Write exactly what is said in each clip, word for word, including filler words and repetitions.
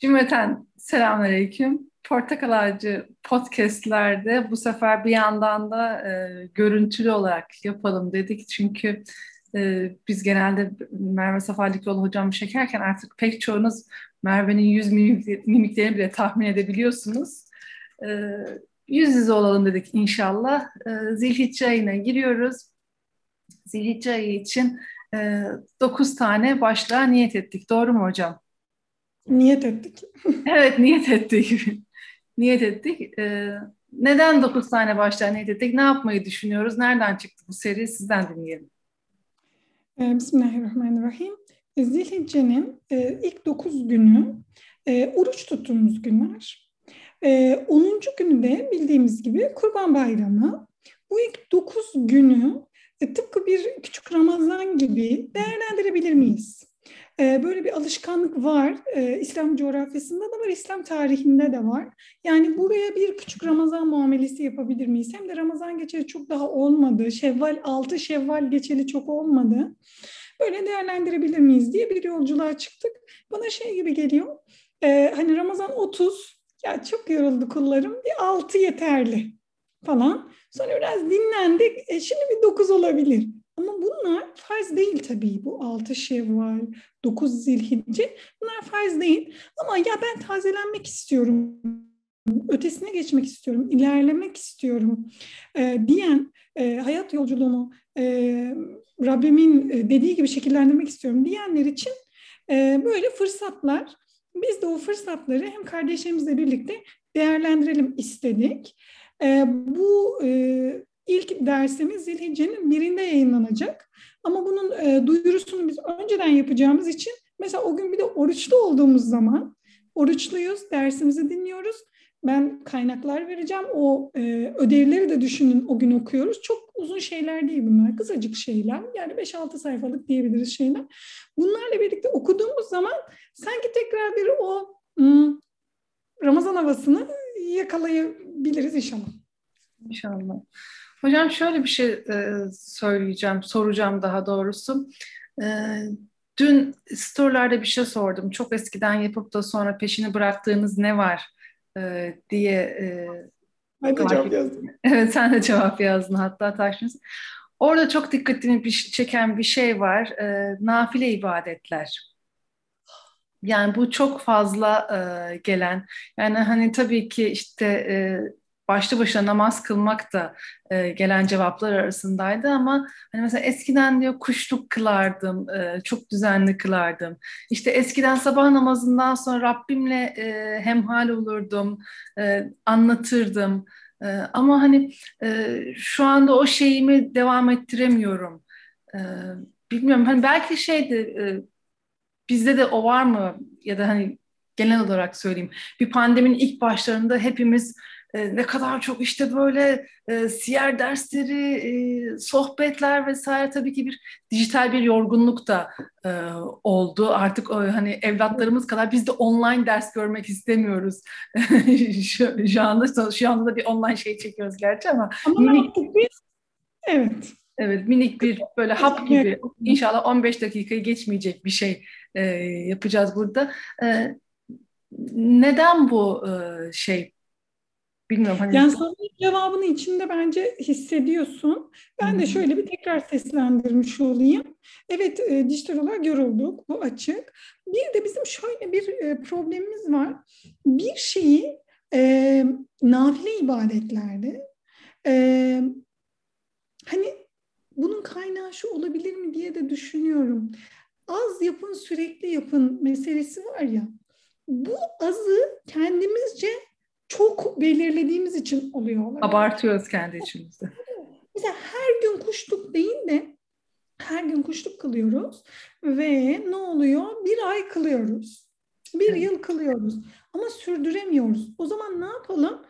Cümleten selamünaleyküm. Portakal Ağacı podcastlerde bu sefer bir yandan da e, görüntülü olarak yapalım dedik. Çünkü e, biz genelde Merve Safa Ali Kloğlu hocamı çekerken artık pek çoğunuz Merve'nin yüz mimiklerini bile tahmin edebiliyorsunuz. E, yüz yüze olalım dedik inşallah. E, Zilhicce ayına giriyoruz. Zilhicce ayı için e, dokuz tane başlığa niyet ettik. Doğru mu hocam? Niyet ettik. Evet, niyet ettik. Niyet ettik. Ee, neden dokuz tane başlığa niyet ettik? Ne yapmayı düşünüyoruz? Nereden çıktı bu seri? Sizden dinleyelim. Bismillahirrahmanirrahim. Zilhicce'nin e, ilk dokuz günü e, oruç tuttuğumuz günler. E, onuncu günü de bildiğimiz gibi Kurban Bayramı. Bu ilk dokuz günü e, tıpkı bir küçük Ramazan gibi değerlendirebilir miyiz? Böyle bir alışkanlık var. İslam coğrafyasında da var, İslam tarihinde de var. Yani buraya bir küçük Ramazan muamelesi yapabilir miyiz? Hem de Ramazan geçeli çok daha olmadı. Şevval altı Şevval geçeli çok olmadı. Böyle değerlendirebilir miyiz diye bir yolculuğa çıktık. Bana şey gibi geliyor. Hani Ramazan otuz, ya çok yoruldu kullarım, bir altı yeterli falan. Sonra biraz dinlendik. E şimdi bir dokuz olabilir. Ama bunlar farz değil tabii, bu altı Şevval, dokuz Zilhicce, bunlar farz değil. Ama ya ben tazelenmek istiyorum, ötesine geçmek istiyorum, ilerlemek istiyorum e, diyen, e, hayat yolculuğumu e, Rabbimin dediği gibi şekillendirmek istiyorum diyenler için e, böyle fırsatlar, biz de o fırsatları hem kardeşlerimizle birlikte değerlendirelim istedik. E, bu e, İlk dersimiz Zilhicce'nin birinde yayınlanacak. Ama bunun e, duyurusunu biz önceden yapacağımız için mesela o gün bir de oruçlu olduğumuz zaman oruçluyuz, dersimizi dinliyoruz. Ben kaynaklar vereceğim. O e, ödevleri de düşünün o gün okuyoruz. Çok uzun şeyler değil bunlar. Kısacık şeyler. Yani beş altı sayfalık diyebiliriz şeyler. Bunlarla birlikte okuduğumuz zaman sanki tekrar bir o hmm, Ramazan havasını yakalayabiliriz inşallah. İnşallah. Hocam şöyle bir şey e, söyleyeceğim, soracağım daha doğrusu. E, dün story'lerde bir şey sordum. Çok eskiden yapıp da sonra peşini bıraktığınız ne var e, diye. E, ben de cevap yazdım. Evet, sen de cevap yazdın hatta Taşınız. Orada çok dikkatimi bir, çeken bir şey var. E, nafile ibadetler. Yani bu çok fazla e, gelen. Yani hani tabii ki işte... E, başlı başına namaz kılmak da e, gelen cevaplar arasındaydı ama hani mesela eskiden diyor kuşluk kılardım, e, çok düzenli kılardım. İşte eskiden sabah namazından sonra Rabbimle e, hemhal olurdum, e, anlatırdım. E, ama hani e, şu anda o şeyimi devam ettiremiyorum. E, bilmiyorum hani belki şeydi e, bizde de o var mı ya da hani genel olarak söyleyeyim. Bir pandeminin ilk başlarında hepimiz Ee, ne kadar çok işte böyle e, siyer dersleri, e, sohbetler vesaire, tabii ki bir dijital bir yorgunluk da e, oldu. Artık e, hani evlatlarımız kadar biz de online ders görmek istemiyoruz. şu, şu anda şu anda da bir online şey çekiyoruz gerçi ama, ama minik bir evet. Evet, minik bir böyle hap gibi. İnşallah on beş dakikayı geçmeyecek bir şey e, yapacağız burada. E, neden bu e, şey? Bilmiyorum. Hani... Yani sorunun cevabını içinde bence hissediyorsun. Ben de şöyle bir tekrar seslendirmiş olayım. Evet, e, dijital olarak yorulduk. Bu açık. Bir de bizim şöyle bir e, problemimiz var. Bir şeyi e, nafile ibadetlerde e, hani bunun kaynağı şu olabilir mi diye de düşünüyorum. Az yapın, sürekli yapın meselesi var ya. Bu azı kendimizce çok belirlediğimiz için oluyor. Olabilir. Abartıyoruz kendi içimizde. Mesela her gün kuşluk değil de her gün kuşluk kılıyoruz ve ne oluyor? Bir ay kılıyoruz. Bir evet. Yıl kılıyoruz. Ama sürdüremiyoruz. O zaman ne yapalım?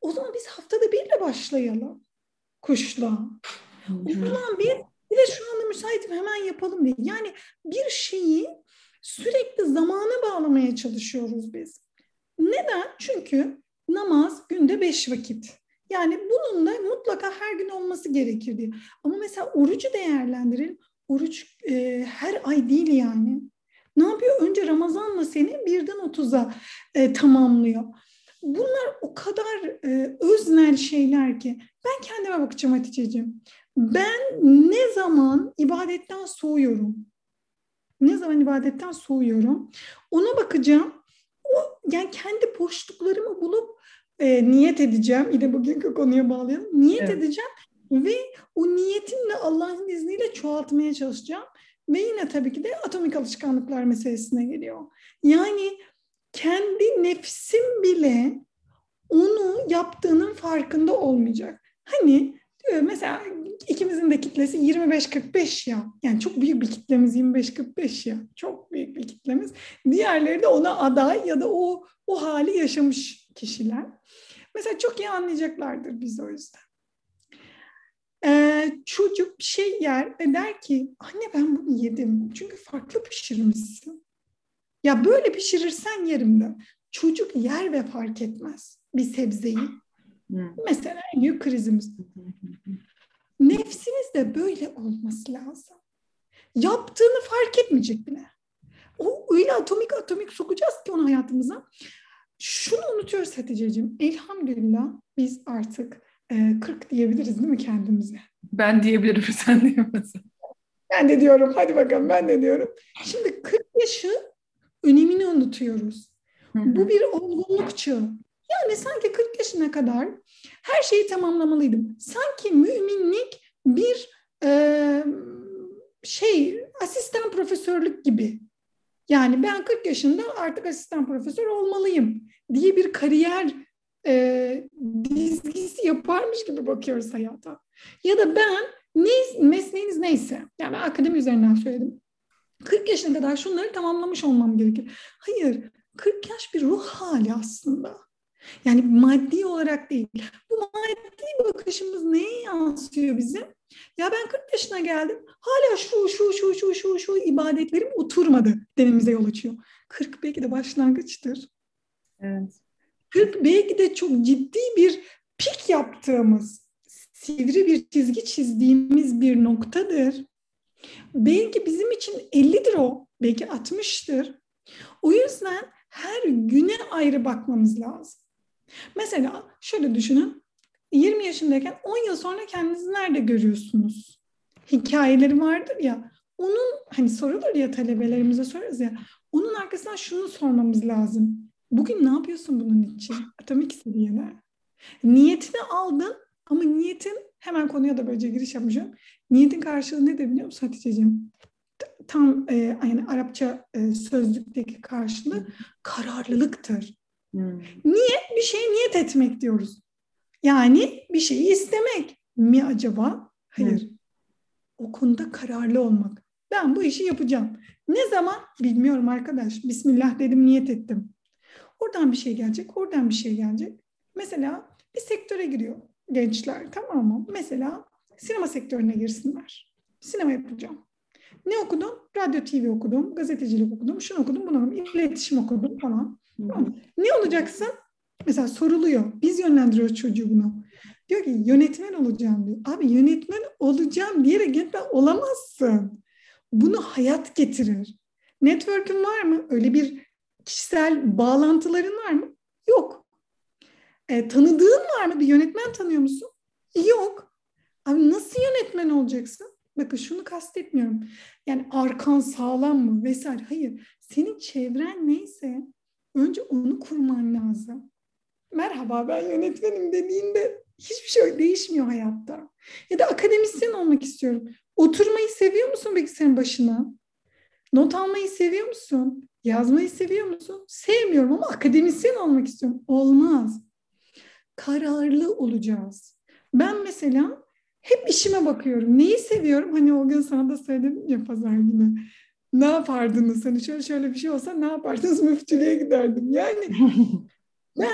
O zaman biz haftada birle başlayalım kuşluğa. O zaman bir, bir de şu anda müsaitim hemen yapalım diye. Yani bir şeyi sürekli zamana bağlamaya çalışıyoruz biz. Neden? Çünkü namaz günde beş vakit. Yani bunun da mutlaka her gün olması gerekir diye. Ama mesela orucu değerlendirelim. Oruç e, her ay değil yani. Ne yapıyor? Önce Ramazan'la seni birden otuza e, tamamlıyor. Bunlar o kadar e, öznel şeyler ki. Ben kendime bakacağım Hatice'ciğim. Ben ne zaman ibadetten soğuyorum? Ne zaman ibadetten soğuyorum? Ona bakacağım. O, yani kendi boşluklarımı bulup e, niyet edeceğim. Yine bugünkü konuya bağlayalım. Niyet evet. edeceğim ve o niyetimle Allah'ın izniyle çoğaltmaya çalışacağım. Ve yine tabii ki de atomik alışkanlıklar meselesine geliyor. Yani kendi nefsim bile onu yaptığının farkında olmayacak. Hani mesela ikimizin de kitlesi yirmi beş kırk beş ya. Yani çok büyük bir kitlemiz yirmi beş kırk beş ya. Çok büyük bir kitlemiz. Diğerleri de ona aday ya da o o hali yaşamış kişiler. Mesela çok iyi anlayacaklardır biz o yüzden. Ee, çocuk bir şey yer ve der ki anne ben bunu yedim çünkü farklı pişirmişsin. Ya böyle pişirirsen yerim de. Çocuk yer ve fark etmez bir sebzeyi. Hmm. Mesela en büyük krizimiz. Nefsiniz de böyle olması lazım. Yaptığını fark etmeyecek bile. O öyle atomik atomik sokacağız ki onu hayatımıza. Şunu unutuyoruz Hatice'ciğim. Elhamdülillah biz artık kırk diyebiliriz değil mi kendimize? Ben diyebilirim, sen diyemezsin. Ben de diyorum, hadi bakalım ben de diyorum. Şimdi kırk yaşı önemini unutuyoruz. Hı-hı. Bu bir olgunluk çağı. Yani sanki kırk yaşına kadar her şeyi tamamlamalıydım. Sanki müminlik bir e, şey asistan profesörlük gibi. Yani ben kırk yaşında artık asistan profesör olmalıyım diye bir kariyer E, dizgisi yaparmış gibi bakıyoruz hayata. Ya da ben ne, mesleğiniz neyse, yani ben akademi üzerinden söyledim. kırk yaşına kadar şunları tamamlamış olmam gerekir. Hayır, kırk yaş bir ruh hali aslında. Yani maddi olarak değil. Bu maddi bakışımız neye yansıyor bizim? Ya ben kırk yaşına geldim, hala şu şu şu şu şu şu ibadetlerim oturmadı dememize yol açıyor. kırk belki de başlangıçtır. Evet. kırk belki de çok ciddi bir pik yaptığımız, sivri bir çizgi çizdiğimiz bir noktadır. Belki bizim için ellidir o, belki altmıştır. O yüzden her güne ayrı bakmamız lazım. Mesela şöyle düşünün, yirmi yaşındayken on yıl sonra kendinizi nerede görüyorsunuz? Hikayeleri vardır ya, onun hani sorulur ya talebelerimize sorarız ya, onun arkasından şunu sormamız lazım. Bugün ne yapıyorsun bunun için? Atomik seviyeler. Niyetini aldın ama niyetin, hemen konuya da böylece giriş yapmışım. Niyetin karşılığı nedir biliyor musun Hatice'ciğim? Tam e, yani Arapça e, sözlükteki karşılığı kararlılıktır. Hmm. Niyet, bir şeye niyet etmek diyoruz. Yani bir şeyi istemek mi acaba? Hayır. Hmm. O konuda kararlı olmak. Ben bu işi yapacağım. Ne zaman? Bilmiyorum arkadaş. Bismillah dedim, niyet ettim. Oradan bir şey gelecek, oradan bir şey gelecek. Mesela bir sektöre giriyor gençler, tamam mı? Mesela sinema sektörüne girsinler. Sinema yapacağım. Ne okudum? Radyo, T V okudum, gazetecilik okudum, şunu okudum, bunu okudum, iletişim okudum falan. Tamam. Ne olacaksın? Mesela soruluyor, biz yönlendiriyoruz çocuğu buna. Diyor ki yönetmen olacağım diyor. Abi yönetmen olacağım diyerek yönetmen olamazsın. Bunu hayat getirir. Network'ün var mı? Öyle bir kişisel bağlantıların var mı? Yok. E, tanıdığın var mı? Bir yönetmen tanıyor musun? Yok. Abi nasıl yönetmen olacaksın? Bakın şunu kastetmiyorum. Yani arkan sağlam mı? Vesaire. Hayır. Senin çevren neyse önce onu kurman lazım. Merhaba ben yönetmenim dediğinde hiçbir şey değişmiyor hayatta. Ya da akademisyen olmak istiyorum. Oturmayı seviyor musun bilgisayarın başına? Not almayı seviyor musun? Yazmayı seviyor musun? Sevmiyorum ama akademisyen olmak istiyorum. Olmaz. Kararlı olacağız. Ben mesela hep işime bakıyorum. Neyi seviyorum? Hani o gün sana da söyledim ya pazar günü. Ne yapardınız? Hani şöyle şöyle bir şey olsa ne yapardınız? Müftülüğe giderdim. Yani ben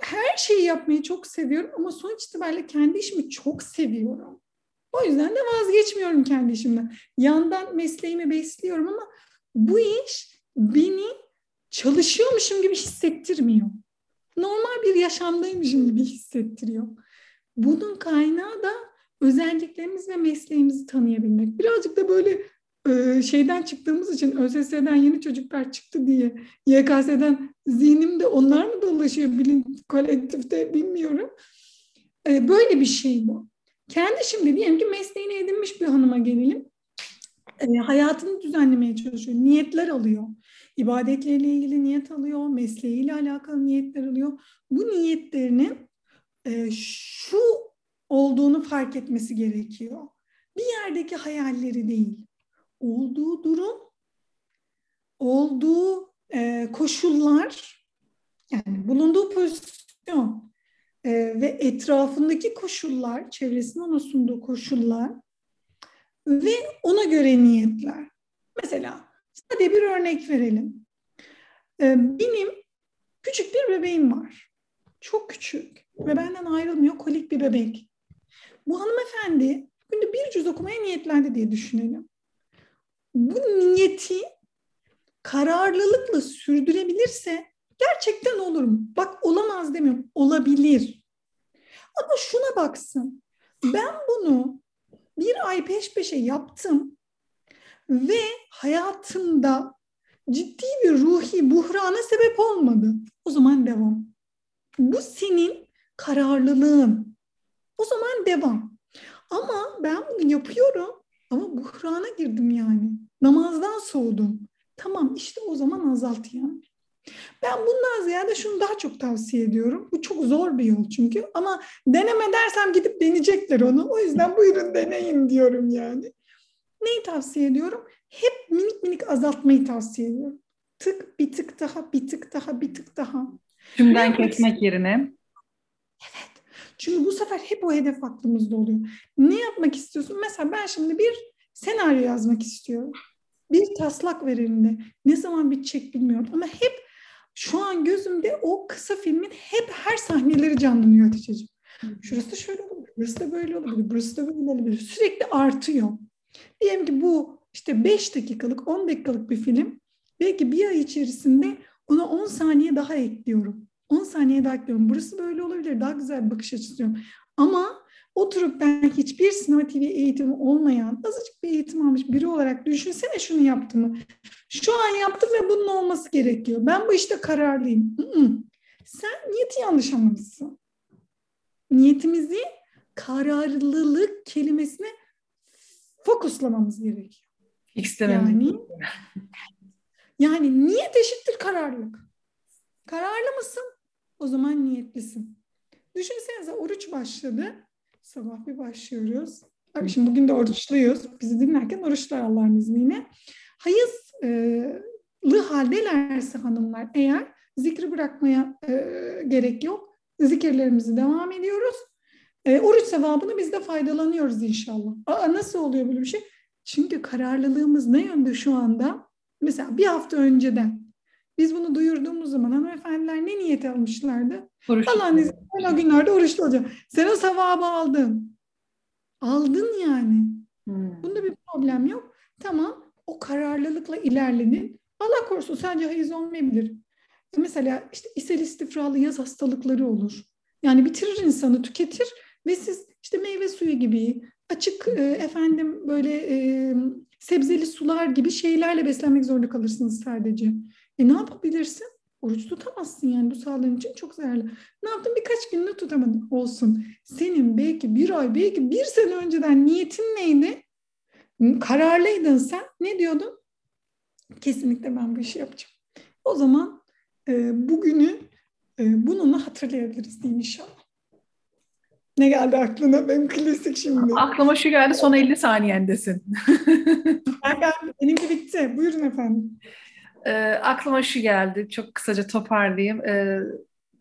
her şeyi yapmayı çok seviyorum ama sonuç itibariyle kendi işimi çok seviyorum. O yüzden de vazgeçmiyorum kendi işimden. Yandan mesleğimi besliyorum ama bu iş beni çalışıyormuşum gibi hissettirmiyor. Normal bir yaşamdaymışım gibi hissettiriyor. Bunun kaynağı da özelliklerimiz ve mesleğimizi tanıyabilmek. Birazcık da böyle e, şeyden çıktığımız için, ÖSS'den yeni çocuklar çıktı diye, Y K S'den zihnimde onlar mı dolaşıyor bilin, kolektifte bilmiyorum. E, böyle bir şey bu. Kendi şimdi diyelim ki mesleğini edinmiş bir hanıma gelelim. E, hayatını düzenlemeye çalışıyor. Niyetler alıyor. İbadetleriyle ilgili niyet alıyor. Mesleğiyle alakalı niyetler alıyor. Bu niyetlerinin e, şu olduğunu fark etmesi gerekiyor. Bir yerdeki hayalleri değil. Olduğu durum, olduğu e, koşullar, yani bulunduğu pozisyon e, ve etrafındaki koşullar, çevresinin ona sunduğu koşullar ve ona göre niyetler. Mesela sadece bir örnek verelim. E, benim küçük bir bebeğim var. Çok küçük ve benden ayrılmıyor, kolik bir bebek. Bu hanımefendi günde bir cüz okumaya niyetlendi diye düşünelim. Bu niyeti kararlılıkla sürdürebilirse gerçekten olur mu? Bak olamaz demiyorum, olabilir. Ama şuna baksın, ben bunu bir ay peş peşe yaptım ve hayatımda ciddi bir ruhi buhrana sebep olmadı. O zaman devam. Bu senin kararlılığın. O zaman devam. Ama ben bunu yapıyorum ama buhrana girdim yani. Namazdan soğudum. Tamam işte o zaman azalt yani. Ben bundan ziyade şunu daha çok tavsiye ediyorum. Bu çok zor bir yol çünkü. Ama deneme dersem gidip deneyecekler onu. O yüzden buyurun deneyin diyorum yani. Neyi tavsiye ediyorum? Hep minik minik azaltmayı tavsiye ediyorum. Tık bir tık daha, bir tık daha, bir tık daha. Tümden kesmek yerine. Evet. Çünkü bu sefer hep o hedef aklımızda oluyor. Ne yapmak istiyorsun? Mesela ben şimdi bir senaryo yazmak istiyorum. Bir taslak ver elinde. Ne zaman bitecek bilmiyorum. Ama hep şu an gözümde o kısa filmin hep her sahneleri canlanıyor Hatice'ciğim. Şurası da şöyle olabilir, burası da böyle olabilir, burası da böyle olabilir. Sürekli artıyor. Diyelim ki bu işte beş dakikalık, on dakikalık bir film. Belki bir ay içerisinde ona on saniye daha ekliyorum. on saniye daha ekliyorum. Burası böyle olabilir. Daha güzel bir bakış açısı diyorum. Ama oturup ben hiçbir sinema T V eğitimi olmayan, azıcık bir eğitim almış biri olarak düşünsene şunu yaptığımı. Şu an yaptım ve bunun olması gerekiyor. Ben bu işte kararlıyım. I-ı. Sen niyeti yanlış anlamışsın. Niyetimizi kararlılık kelimesine fokuslamamız gerekiyor. Yani, yani niyet eşittir kararlılık. Kararlı mısın? O zaman niyetlisin. Düşünsenize oruç başladı. Sabah bir başlıyoruz. Şimdi bugün de oruçluyuz. Bizi dinlerken oruçlar Allah'ın izniyle. Hayızlı haldelerse hanımlar eğer zikri bırakmaya e, gerek yok. Zikirlerimizi devam ediyoruz. E, oruç sevabını biz de faydalanıyoruz inşallah. Aa, nasıl oluyor böyle bir şey? Çünkü kararlılığımız ne yönde şu anda? Mesela bir hafta önceden. Biz bunu duyurduğumuz zaman hanımefendiler ne niyet almışlardı? Allah'ın izniyle ben o günlerde oruçlu olacağım. Sen o sevabı aldın. Aldın yani. Hmm. Bunda bir problem yok. Tamam o kararlılıkla ilerledin. Allah korusun sadece hayız olmayabilir. Mesela işte ishal istifralı yaz hastalıkları olur. Yani bitirir insanı, tüketir ve siz işte meyve suyu gibi açık e, efendim böyle e, sebzeli sular gibi şeylerle beslenmek zorunda kalırsınız sadece. E ne yapabilirsin? Oruç tutamazsın yani bu sağlığın için çok zararlı. Ne yaptın? Birkaç günde tutamadın. Olsun. Senin belki bir ay, belki bir sene önceden niyetin neydi? Kararlıydın sen. Ne diyordun? Kesinlikle ben bu işi yapacağım. O zaman e, bugünü e, bununla hatırlayabiliriz diyeyim inşallah. Ne geldi aklına? Benim klasik şimdi. Aklıma şu geldi, son elli saniyendesin. Benimki bitti. Buyurun efendim. E, aklıma şu geldi, çok kısaca toparlayayım. E,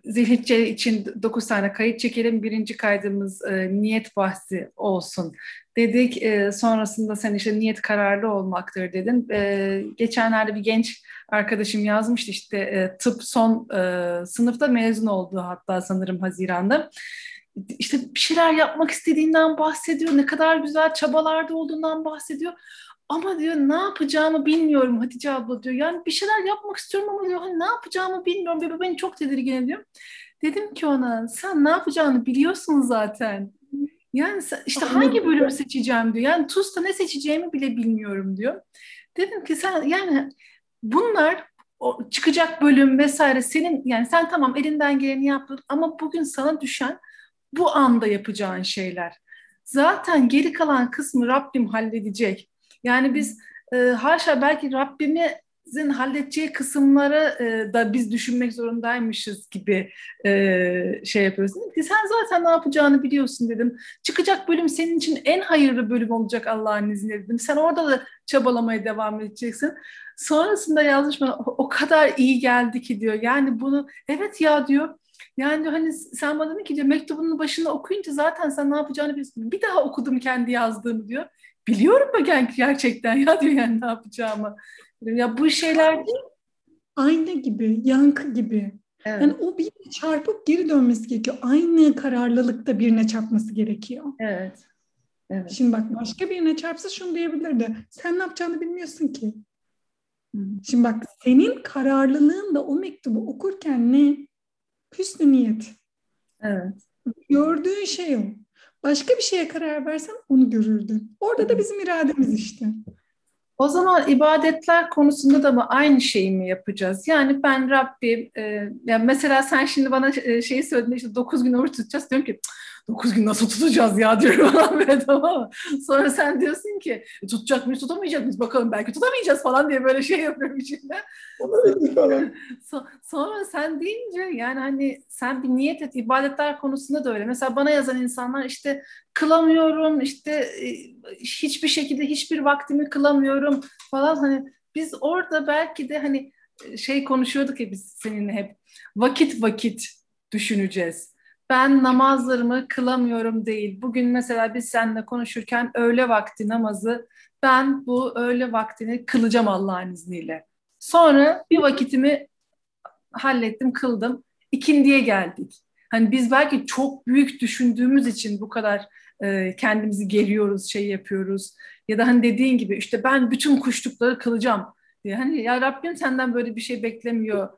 Zilhicce için dokuz tane kayıt çekelim. Birinci kaydımız e, niyet bahsi olsun dedik. E, sonrasında sen işte niyet kararlı olmaktır dedin. E, geçenlerde bir genç arkadaşım yazmıştı işte e, tıp son e, sınıfta mezun oldu hatta sanırım Haziran'da. İşte bir şeyler yapmak istediğinden bahsediyor. Ne kadar güzel çabalarda olduğundan bahsediyor. Ama diyor ne yapacağımı bilmiyorum Hatice abla diyor. Yani bir şeyler yapmak istiyorum ama diyor hani ne yapacağımı bilmiyorum. Bebe beni çok tedirgin ediyor. Dedim ki ona sen ne yapacağını biliyorsun zaten. Yani işte hangi bölümü seçeceğim diyor. Yani TUS'ta ne seçeceğimi bile bilmiyorum diyor. Dedim ki sen yani bunlar o çıkacak bölüm vesaire senin yani sen tamam elinden geleni yaptın ama bugün sana düşen bu anda yapacağın şeyler. Zaten geri kalan kısmı Rabbim halledecek. Yani biz e, haşa belki Rabbimizin halledeceği kısımları e, da biz düşünmek zorundaymışız gibi e, şey yapıyoruz. Dedim ki sen zaten ne yapacağını biliyorsun dedim. Çıkacak bölüm senin için en hayırlı bölüm olacak Allah'ın izniyle dedim. Sen orada da çabalamaya devam edeceksin. Sonrasında yazmış bana o kadar iyi geldi ki diyor. Yani bunu evet ya diyor. Yani hani sen bana dedin ki diyor, mektubunun başını okuyunca zaten sen ne yapacağını biliyorsun. Bir daha okudum kendi yazdığımı diyor. Biliyorum ben gerçekten ya diyor yani ne yapacağımı. Ya bu şeyler değil. Ayna gibi, yankı gibi. Evet. Yani o birine çarpıp geri dönmesi gerekiyor. Aynı kararlılıkta birine çarpması gerekiyor. Evet. Evet. Şimdi bak başka birine çarpsa şunu diyebilirdi. Sen ne yapacağını bilmiyorsun ki. Hı. Şimdi bak senin kararlılığın da o mektubu okurken ne? Hüsnü niyet. Evet. Gördüğün şey o. Başka bir şeye karar versen onu görürdün. Orada da bizim irademiz işte. O zaman ibadetler konusunda da mı aynı şeyi mi yapacağız? Yani ben Rabbim, e, yani mesela sen şimdi bana şeyi söyledin işte dokuz gün oruç tutacağız. Diyorum ki dokuz gün nasıl tutacağız ya diyorum falan böyle tamam mı? Sonra sen diyorsun ki tutacak mıyız tutamayacak mıyız bakalım belki tutamayacağız falan diye böyle şey yapıyorum içinde. Sonra sen deyince yani hani sen bir niyet et ibadetler konusunda da öyle. Mesela bana yazan insanlar işte kılamıyorum işte hiçbir şekilde hiçbir vaktimi kılamıyorum falan hani biz orada belki de hani şey konuşuyorduk ya biz seninle hep vakit vakit düşüneceğiz. Ben namazlarımı kılamıyorum değil. Bugün mesela biz seninle konuşurken öğle vakti namazı, ben bu öğle vaktini kılacağım Allah'ın izniyle. Sonra bir vakitimi hallettim, kıldım. İkindiye geldik. Hani biz belki çok büyük düşündüğümüz için bu kadar e, kendimizi geriyoruz, şey yapıyoruz. Ya da hani dediğin gibi işte ben bütün kuşlukları kılacağım diye. Hani ya Rabbim senden böyle bir şey beklemiyor.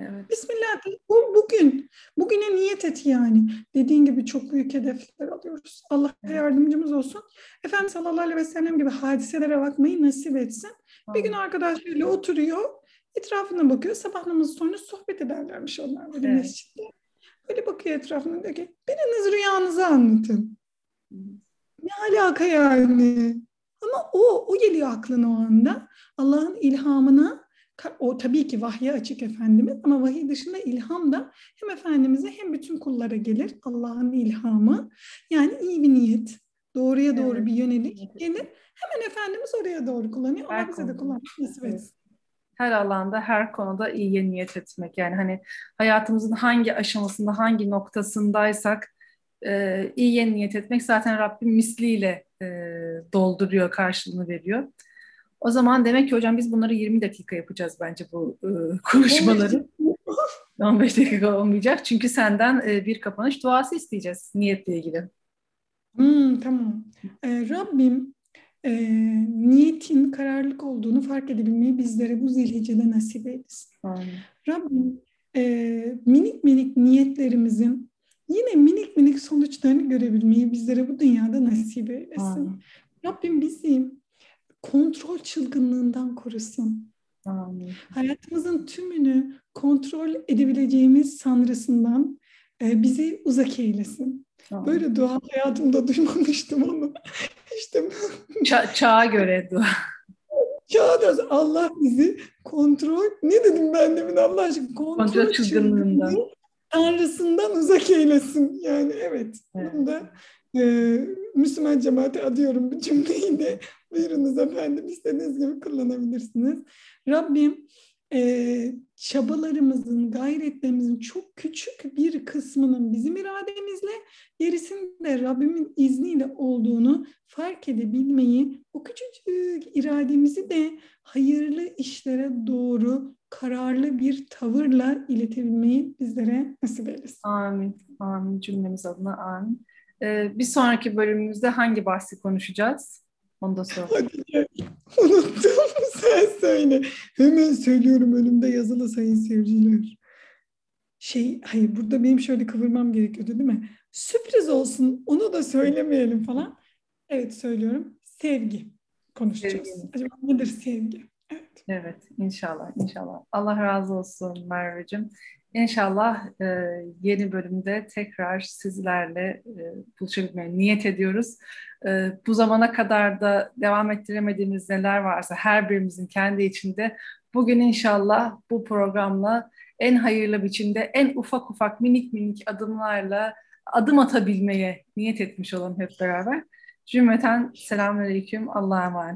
Evet. Bismillah. Bu bugün. Bugüne niyet et yani. Dediğin gibi çok büyük hedefler alıyoruz. Allah evet. Yardımcımız olsun. Efendimiz sallallahu aleyhi ve sellem gibi hadiselere bakmayı nasip etsin. Evet. Bir gün arkadaşlarıyla oturuyor. Etrafına bakıyor. Sabah namazı sonra sohbet ederlermiş onlar böyle evet. Mescidde. Böyle bakıyor etrafına diyor ki biriniz rüyanızı anlatın. Ne alaka yani? Ama o, o geliyor aklına o anda. Allah'ın ilhamına o tabii ki vahye açık Efendimiz ama vahiy dışında ilham da hem Efendimiz'e hem bütün kullara gelir. Allah'ın ilhamı yani iyi bir niyet, doğruya doğru evet. Bir yönelik gelir. Hemen Efendimiz oraya doğru kullanıyor. Her Allah bize de kullanmak nasip etsin. Her alanda, her konuda iyi niyet etmek. Yani hani hayatımızın hangi aşamasında, hangi noktasındaysak e, iyi niyet etmek zaten Rabbim misliyle e, dolduruyor, karşılığını veriyor. O zaman demek ki hocam biz bunları yirmi dakika yapacağız bence bu e, konuşmaları. on beş dakika olmayacak. Çünkü senden e, bir kapanış duası isteyeceğiz niyetle ilgili. Hmm, tamam. Ee, Rabbim e, niyetin kararlılık olduğunu fark edebilmeyi bizlere bu zilhiccede nasip eylesin. Aynen. Rabbim e, minik minik niyetlerimizin yine minik minik sonuçlarını görebilmeyi bizlere bu dünyada nasip eylesin. Aynen. Rabbim bizim kontrol çılgınlığından korusun. Amin. Hayatımızın tümünü kontrol edebileceğimiz sanrısından e, bizi uzak eylesin. Amin. Böyle dua hayatımda duymamıştım ama işte Ça- çağa göre dua. Çağa diyoruz. Allah bizi kontrol ne dedim ben demin Allah aşkına kontrol, kontrol çılgınlığından sanrısından uzak eylesin. Yani evet. evet. Bunu da e, Müslüman cemaate adıyorum bu cümleyi de. Buyurunuz efendim istediğiniz gibi kullanabilirsiniz. Rabbim e, çabalarımızın, gayretlerimizin çok küçük bir kısmının bizim irademizle gerisinin de Rabbimin izniyle olduğunu fark edebilmeyi, o küçücük irademizi de hayırlı işlere doğru kararlı bir tavırla iletebilmeyi bizlere nasip eylesin. Amin. Amin. Cümlemiz adına amin. Ee, bir sonraki bölümümüzde hangi bahsi konuşacağız? Onu da sor. Hadi unuttum sen söyle. Hemen söylüyorum önümde yazılı sayın seyirciler. Şey hayır burada benim şöyle kıvırmam gerekiyordu değil mi? Sürpriz olsun, onu da söylemeyelim falan. Evet, söylüyorum. Sevgi konuşacağız. Sevgi. Acaba nedir sevgi? Evet. Evet, inşallah, inşallah. Allah razı olsun Merveciğim. İnşallah e, yeni bölümde tekrar sizlerle e, buluşabilmeye niyet ediyoruz. E, bu zamana kadar da devam ettiremediğimiz neler varsa her birimizin kendi içinde bugün inşallah bu programla en hayırlı biçimde, en ufak ufak minik minik adımlarla adım atabilmeye niyet etmiş olalım hep beraber. Cümleten selamünaleyküm, Allah'a emanet.